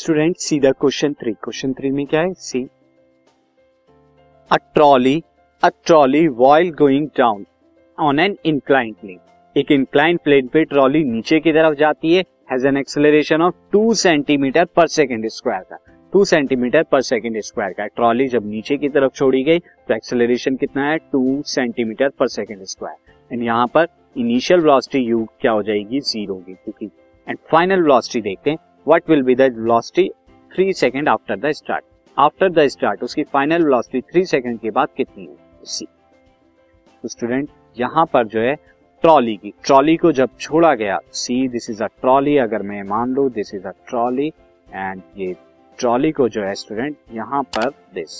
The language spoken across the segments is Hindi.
स्टूडेंट सीधा क्वेश्चन 3। क्वेश्चन 3 में क्या है? See a trolley while going down on an inclined plane. एक इंक्लाइंड प्लेन पे ट्रॉली नीचे की तरफ जाती है, has an acceleration of 2 centimetre पर सेकंड स्क्वायर का। 2 सेंटीमीटर पर सेकंड स्क्वायर का ट्रॉली जब नीचे की तरफ छोड़ी गई तो एक्सेलरेशन कितना है? 2 सेंटीमीटर पर सेकंड स्क्वायर। एंड यहाँ पर इनिशियल वेलोसिटी u क्या हो जाएगी? 0 होगी क्योंकि। एंड फाइनल वेलोसिटी देखते हैं, what will be the velocity 3 second after the start. After the start उसकी फाइनल वेलोसिटी 3 सेकंड के बाद कितनी है? सी। तो स्टूडेंट यहाँ पर जो है ट्रॉली को जब छोड़ा गया, see this is a trolley, अगर मैं मान लू this is a trolley, and ये ट्रॉली को जो है स्टूडेंट यहाँ पर दिस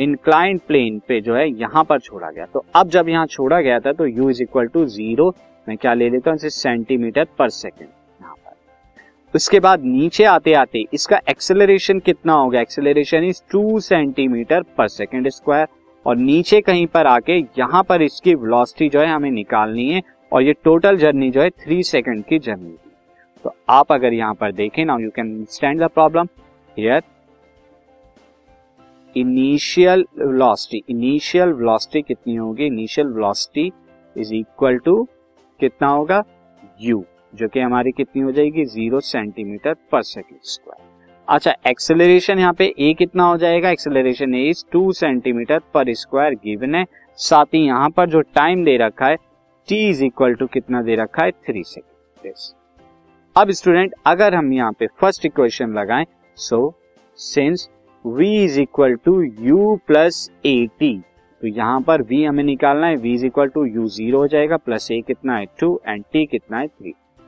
इंक्लाइंड प्लेन पे जो है यहाँ पर छोड़ा गया। तो अब जब यहाँ छोड़ा गया था तो u इज इक्वल टू 0, मैं क्या ले लेता हूँ सेंटीमीटर पर सेकेंड यहाँ पर। उसके बाद नीचे आते आते इसका एक्सेलरेशन कितना होगा? एक्सेलरेशन इज 2 सेंटीमीटर पर सेकेंड स्क्वायर। और नीचे कहीं पर आके यहाँ पर इसकी वेलोसिटी जो है हमें निकालनी है, और ये टोटल जर्नी जो है 3 सेकंड की जर्नी। तो आप अगर यहाँ पर देखें, now you can understand the problem here. Initial velocity कितनी होगी? Initial velocity is equal to कितना होगा? u, जो कि हमारी कितनी हो जाएगी? 0 सेंटीमीटर पर सेकेंड स्क्वायर। अच्छा, एक्सेलरेशन यहाँ पे ए कितना हो जाएगा? एक्सेलरेशन ए इज 2 सेंटीमीटर पर स्क्वायर गिवन है। साथ ही यहाँ पर जो टाइम दे रखा है टी इज इक्वल टू कितना दे रखा है? 3 सेकेंड। अब स्टूडेंट अगर हम यहाँ पे फर्स्ट इक्वेशन लगाएं, so since v is equal to u plus a t, तो यहाँ पर v हमें निकालना है, v is equal to u 0 हो जाएगा, प्लस a कितना है 2 एंड t कितना है 3,